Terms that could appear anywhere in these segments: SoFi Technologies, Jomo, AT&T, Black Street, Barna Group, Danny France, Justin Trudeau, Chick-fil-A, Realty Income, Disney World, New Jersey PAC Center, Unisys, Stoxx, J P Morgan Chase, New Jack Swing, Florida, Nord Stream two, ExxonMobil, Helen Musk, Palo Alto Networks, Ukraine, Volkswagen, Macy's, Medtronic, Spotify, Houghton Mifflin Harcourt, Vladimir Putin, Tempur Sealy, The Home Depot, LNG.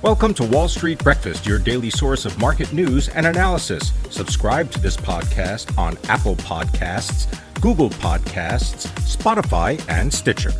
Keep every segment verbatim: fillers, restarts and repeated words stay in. Welcome to Wall Street Breakfast, your daily source of market news and analysis. Subscribe to this podcast on Apple Podcasts, Google Podcasts, Spotify, and Stitcher.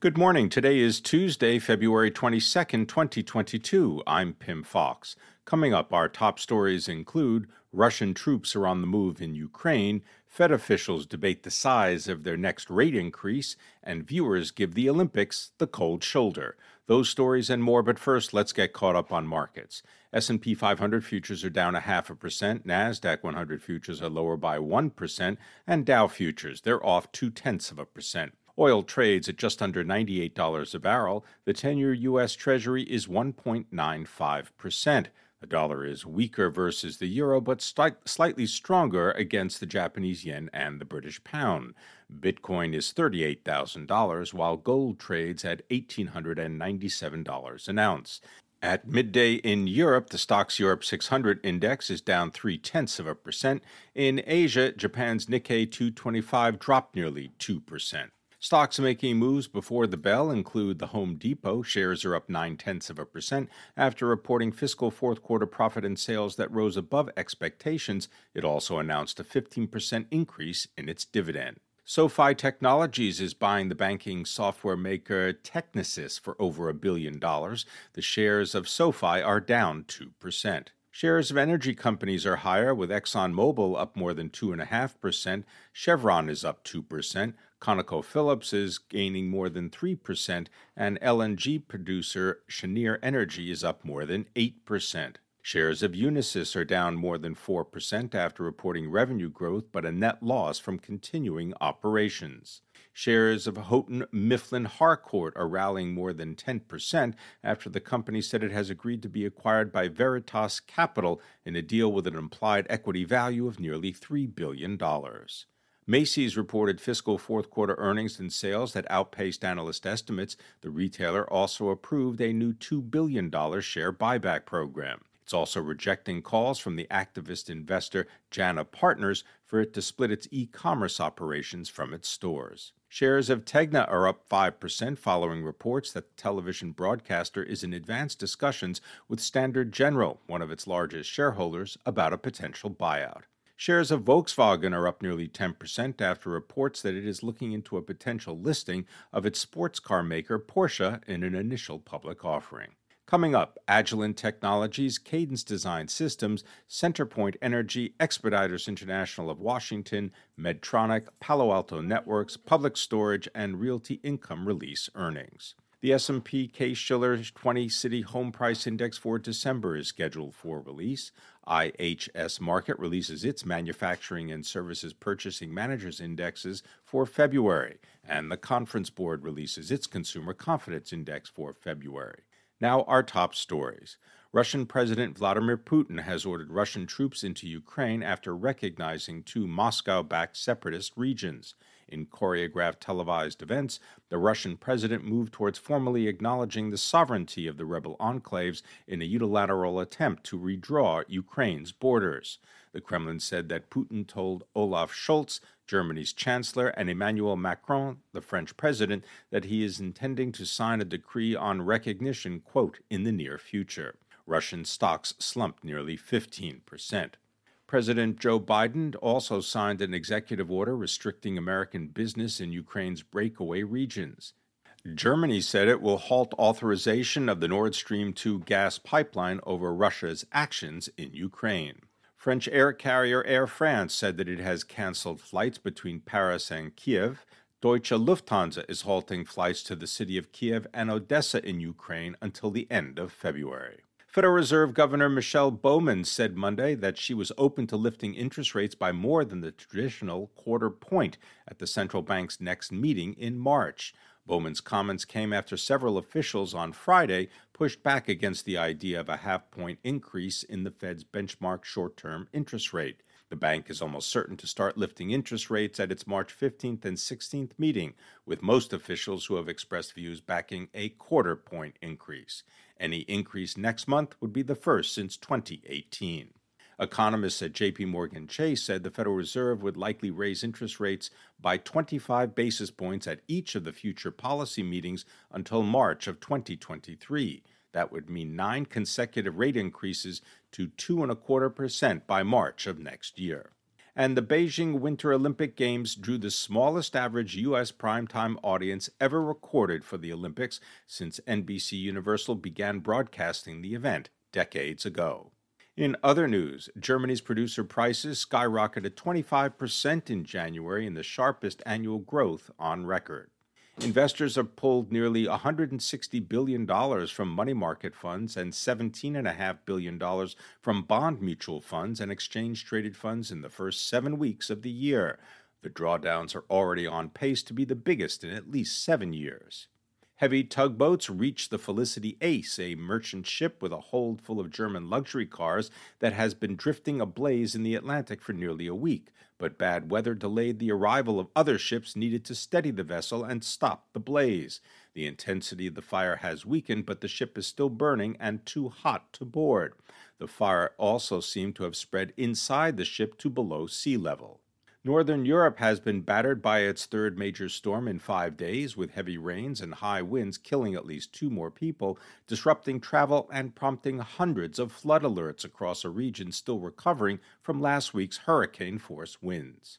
Good morning. Today is Tuesday, February twenty-second, twenty twenty-two. I'm Pim Fox. Coming up, our top stories include Russian troops are on the move in Ukraine, Fed officials debate the size of their next rate increase, and viewers give the Olympics the cold shoulder. Those stories and more, but first, let's get caught up on markets. S and P five hundred futures are down a half a percent, NASDAQ one hundred futures are lower by one percent, and Dow futures, they're off two-tenths of a percent. Oil trades at just under ninety-eight dollars a barrel. The ten-year U S. Treasury is one point nine five percent. The dollar is weaker versus the euro, but st- slightly stronger against the Japanese yen and the British pound. Bitcoin is thirty-eight thousand dollars, while gold trades at one thousand eight hundred ninety-seven dollars an ounce. At midday in Europe, the Stoxx Europe six hundred index is down three-tenths of a percent. In Asia, Japan's Nikkei two twenty-five dropped nearly two percent. Stocks making moves before the bell include The Home Depot. Shares are up nine-tenths of a percent after reporting fiscal fourth-quarter profit and sales that rose above expectations. It also announced a fifteen percent increase in its dividend. SoFi Technologies is buying the banking software maker Technisys for over a billion dollars. The shares of SoFi are down two percent. Shares of energy companies are higher, with ExxonMobil up more than two point five percent, Chevron is up two percent, ConocoPhillips is gaining more than three percent, and L N G producer Cheniere Energy is up more than eight percent. Shares of Unisys are down more than four percent after reporting revenue growth but a net loss from continuing operations. Shares of Houghton Mifflin Harcourt are rallying more than ten percent after the company said it has agreed to be acquired by Veritas Capital in a deal with an implied equity value of nearly three billion dollars. Macy's reported fiscal fourth-quarter earnings and sales that outpaced analyst estimates. The retailer also approved a new two billion dollars share buyback program. It's also rejecting calls from the activist investor Jana Partners for it to split its e-commerce operations from its stores. Shares of Tegna are up five percent following reports that the television broadcaster is in advanced discussions with Standard General, one of its largest shareholders, about a potential buyout. Shares of Volkswagen are up nearly ten percent after reports that it is looking into a potential listing of its sports car maker Porsche in an initial public offering. Coming up, Agilent Technologies, Cadence Design Systems, CenterPoint Energy, Expeditors International of Washington, Medtronic, Palo Alto Networks, Public Storage, and Realty Income release earnings. The S and P Case-Shiller twenty-City Home Price Index for December is scheduled for release. I H S Markit releases its Manufacturing and Services Purchasing Managers Indexes for February, and the Conference Board releases its Consumer Confidence Index for February. Now our top stories. Russian President Vladimir Putin has ordered Russian troops into Ukraine after recognizing two Moscow-backed separatist regions. In choreographed televised events, the Russian president moved towards formally acknowledging the sovereignty of the rebel enclaves in a unilateral attempt to redraw Ukraine's borders. The Kremlin said that Putin told Olaf Scholz, Germany's chancellor, and Emmanuel Macron, the French president, that he is intending to sign a decree on recognition, quote, in the near future. Russian stocks slumped nearly fifteen percent. President Joe Biden also signed an executive order restricting American business in Ukraine's breakaway regions. Germany said it will halt authorization of the Nord Stream two gas pipeline over Russia's actions in Ukraine. French air carrier Air France said that it has canceled flights between Paris and Kiev. Deutsche Lufthansa is halting flights to the city of Kiev and Odessa in Ukraine until the end of February. Federal Reserve Governor Michelle Bowman said Monday that she was open to lifting interest rates by more than the traditional quarter point at the central bank's next meeting in March. Bowman's comments came after several officials on Friday pushed back against the idea of a half-point increase in the Fed's benchmark short-term interest rate. The bank is almost certain to start lifting interest rates at its March fifteenth and sixteenth meeting, with most officials who have expressed views backing a quarter-point increase. Any increase next month would be the first since twenty eighteen. Economists at J P Morgan Chase said the Federal Reserve would likely raise interest rates by twenty-five basis points at each of the future policy meetings until March of twenty twenty-three. That would mean nine consecutive rate increases to two point two five percent by March of next year. And the Beijing Winter Olympic Games drew the smallest average U S primetime audience ever recorded for the Olympics since N B C Universal began broadcasting the event decades ago. In other news, Germany's producer prices skyrocketed twenty-five percent in January in the sharpest annual growth on record. Investors have pulled nearly one hundred sixty billion dollars from money market funds and seventeen point five billion dollars from bond mutual funds and exchange-traded funds in the first seven weeks of the year. The drawdowns are already on pace to be the biggest in at least seven years. Heavy tugboats reached the Felicity Ace, a merchant ship with a hold full of German luxury cars that has been drifting ablaze in the Atlantic for nearly a week, but bad weather delayed the arrival of other ships needed to steady the vessel and stop the blaze. The intensity of the fire has weakened, but the ship is still burning and too hot to board. The fire also seemed to have spread inside the ship to below sea level. Northern Europe has been battered by its third major storm in five days, with heavy rains and high winds killing at least two more people, disrupting travel and prompting hundreds of flood alerts across a region still recovering from last week's hurricane-force winds.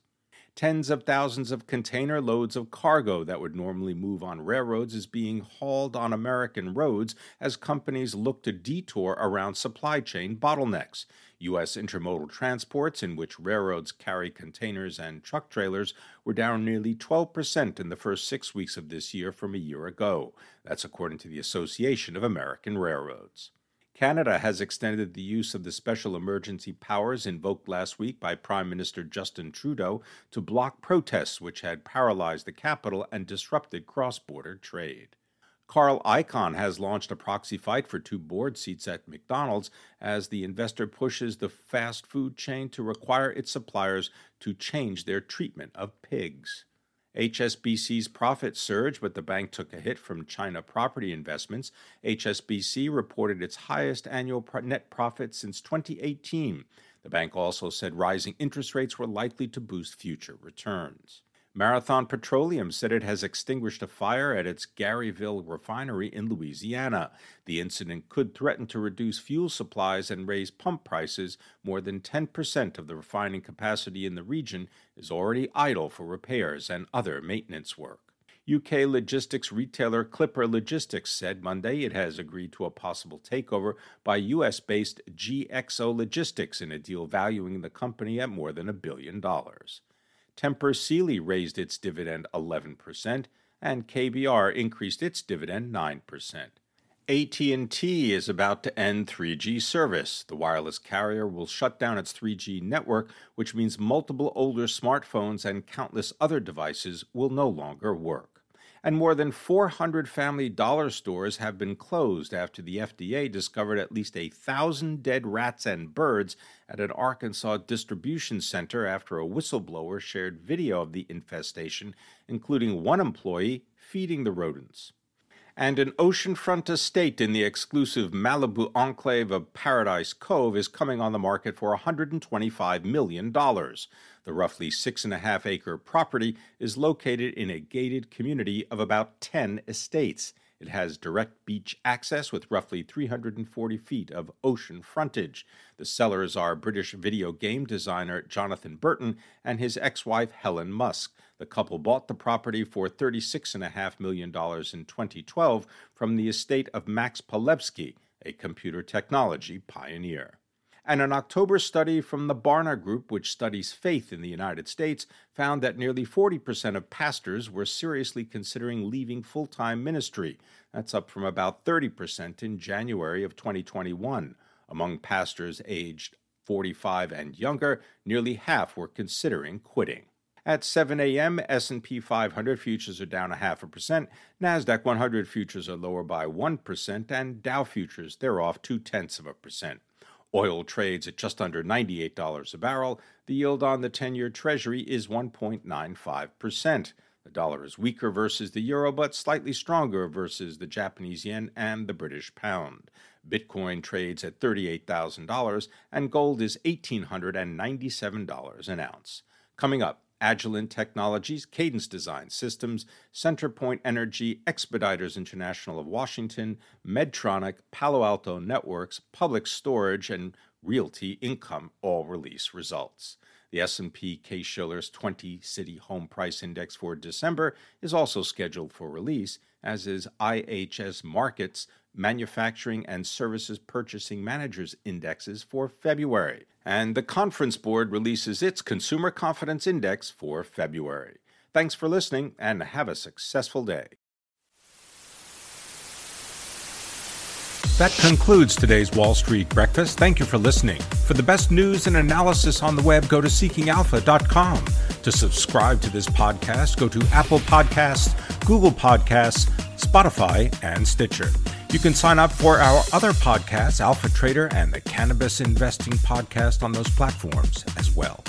Tens of thousands of container loads of cargo that would normally move on railroads is being hauled on American roads as companies look to detour around supply chain bottlenecks. U S intermodal transports, in which railroads carry containers and truck trailers, were down nearly twelve percent in the first six weeks of this year from a year ago. That's according to the Association of American Railroads. Canada has extended the use of the special emergency powers invoked last week by Prime Minister Justin Trudeau to block protests which had paralyzed the capital and disrupted cross-border trade. Carl Icahn has launched a proxy fight for two board seats at McDonald's as the investor pushes the fast food chain to require its suppliers to change their treatment of pigs. H S B C's profit surged, but the bank took a hit from China property investments. H S B C reported its highest annual net profit since twenty eighteen. The bank also said rising interest rates were likely to boost future returns. Marathon Petroleum said it has extinguished a fire at its Garyville refinery in Louisiana. The incident could threaten to reduce fuel supplies and raise pump prices. More than ten percent of the refining capacity in the region is already idle for repairs and other maintenance work. U K logistics retailer Clipper Logistics said Monday it has agreed to a possible takeover by U S-based G X O Logistics in a deal valuing the company at more than a billion dollars. Tempur Sealy raised its dividend eleven percent, and K B R increased its dividend nine percent. A T and T is about to end three G service. The wireless carrier will shut down its three G network, which means multiple older smartphones and countless other devices will no longer work. And more than four hundred family dollar stores have been closed after the F D A discovered at least a thousand dead rats and birds at an Arkansas distribution center after a whistleblower shared video of the infestation, including one employee feeding the rodents. And an oceanfront estate in the exclusive Malibu enclave of Paradise Cove is coming on the market for one hundred twenty-five million dollars. The roughly six and a half acre property is located in a gated community of about ten estates. It has direct beach access with roughly three hundred forty feet of ocean frontage. The sellers are British video game designer Jonathan Burton and his ex-wife Helen Musk. The couple bought the property for thirty-six point five million dollars in twenty twelve from the estate of Max Pilevsky, a computer technology pioneer. And an October study from the Barna Group, which studies faith in the United States, found that nearly forty percent of pastors were seriously considering leaving full-time ministry. That's up from about thirty percent in January of twenty twenty-one. Among pastors aged forty-five and younger, nearly half were considering quitting. At seven a.m., S and P five hundred futures are down a half a percent, NASDAQ one hundred futures are lower by one percent, and Dow futures, they're off two-tenths of a percent. Oil trades at just under ninety-eight dollars a barrel. The yield on the ten-year Treasury is one point nine five percent. The dollar is weaker versus the euro, but slightly stronger versus the Japanese yen and the British pound. Bitcoin trades at thirty-eight thousand dollars, and gold is one thousand eight hundred ninety-seven dollars an ounce. Coming up, Agilent Technologies, Cadence Design Systems, CenterPoint Energy, Expeditors International of Washington, Medtronic, Palo Alto Networks, Public Storage, and Realty Income all release results. The S and P Case-Shiller's twenty-city home price index for December is also scheduled for release, as is I H S Markit's Manufacturing and Services Purchasing Managers Indexes for February. And the Conference Board releases its Consumer Confidence Index for February. Thanks for listening, and have a successful day. That concludes today's Wall Street Breakfast. Thank you for listening. For the best news and analysis on the web, go to seeking alpha dot com. To subscribe to this podcast, go to Apple Podcasts, Google Podcasts, Spotify, and Stitcher. You can sign up for our other podcasts, Alpha Trader and the Cannabis Investing Podcast, on those platforms as well.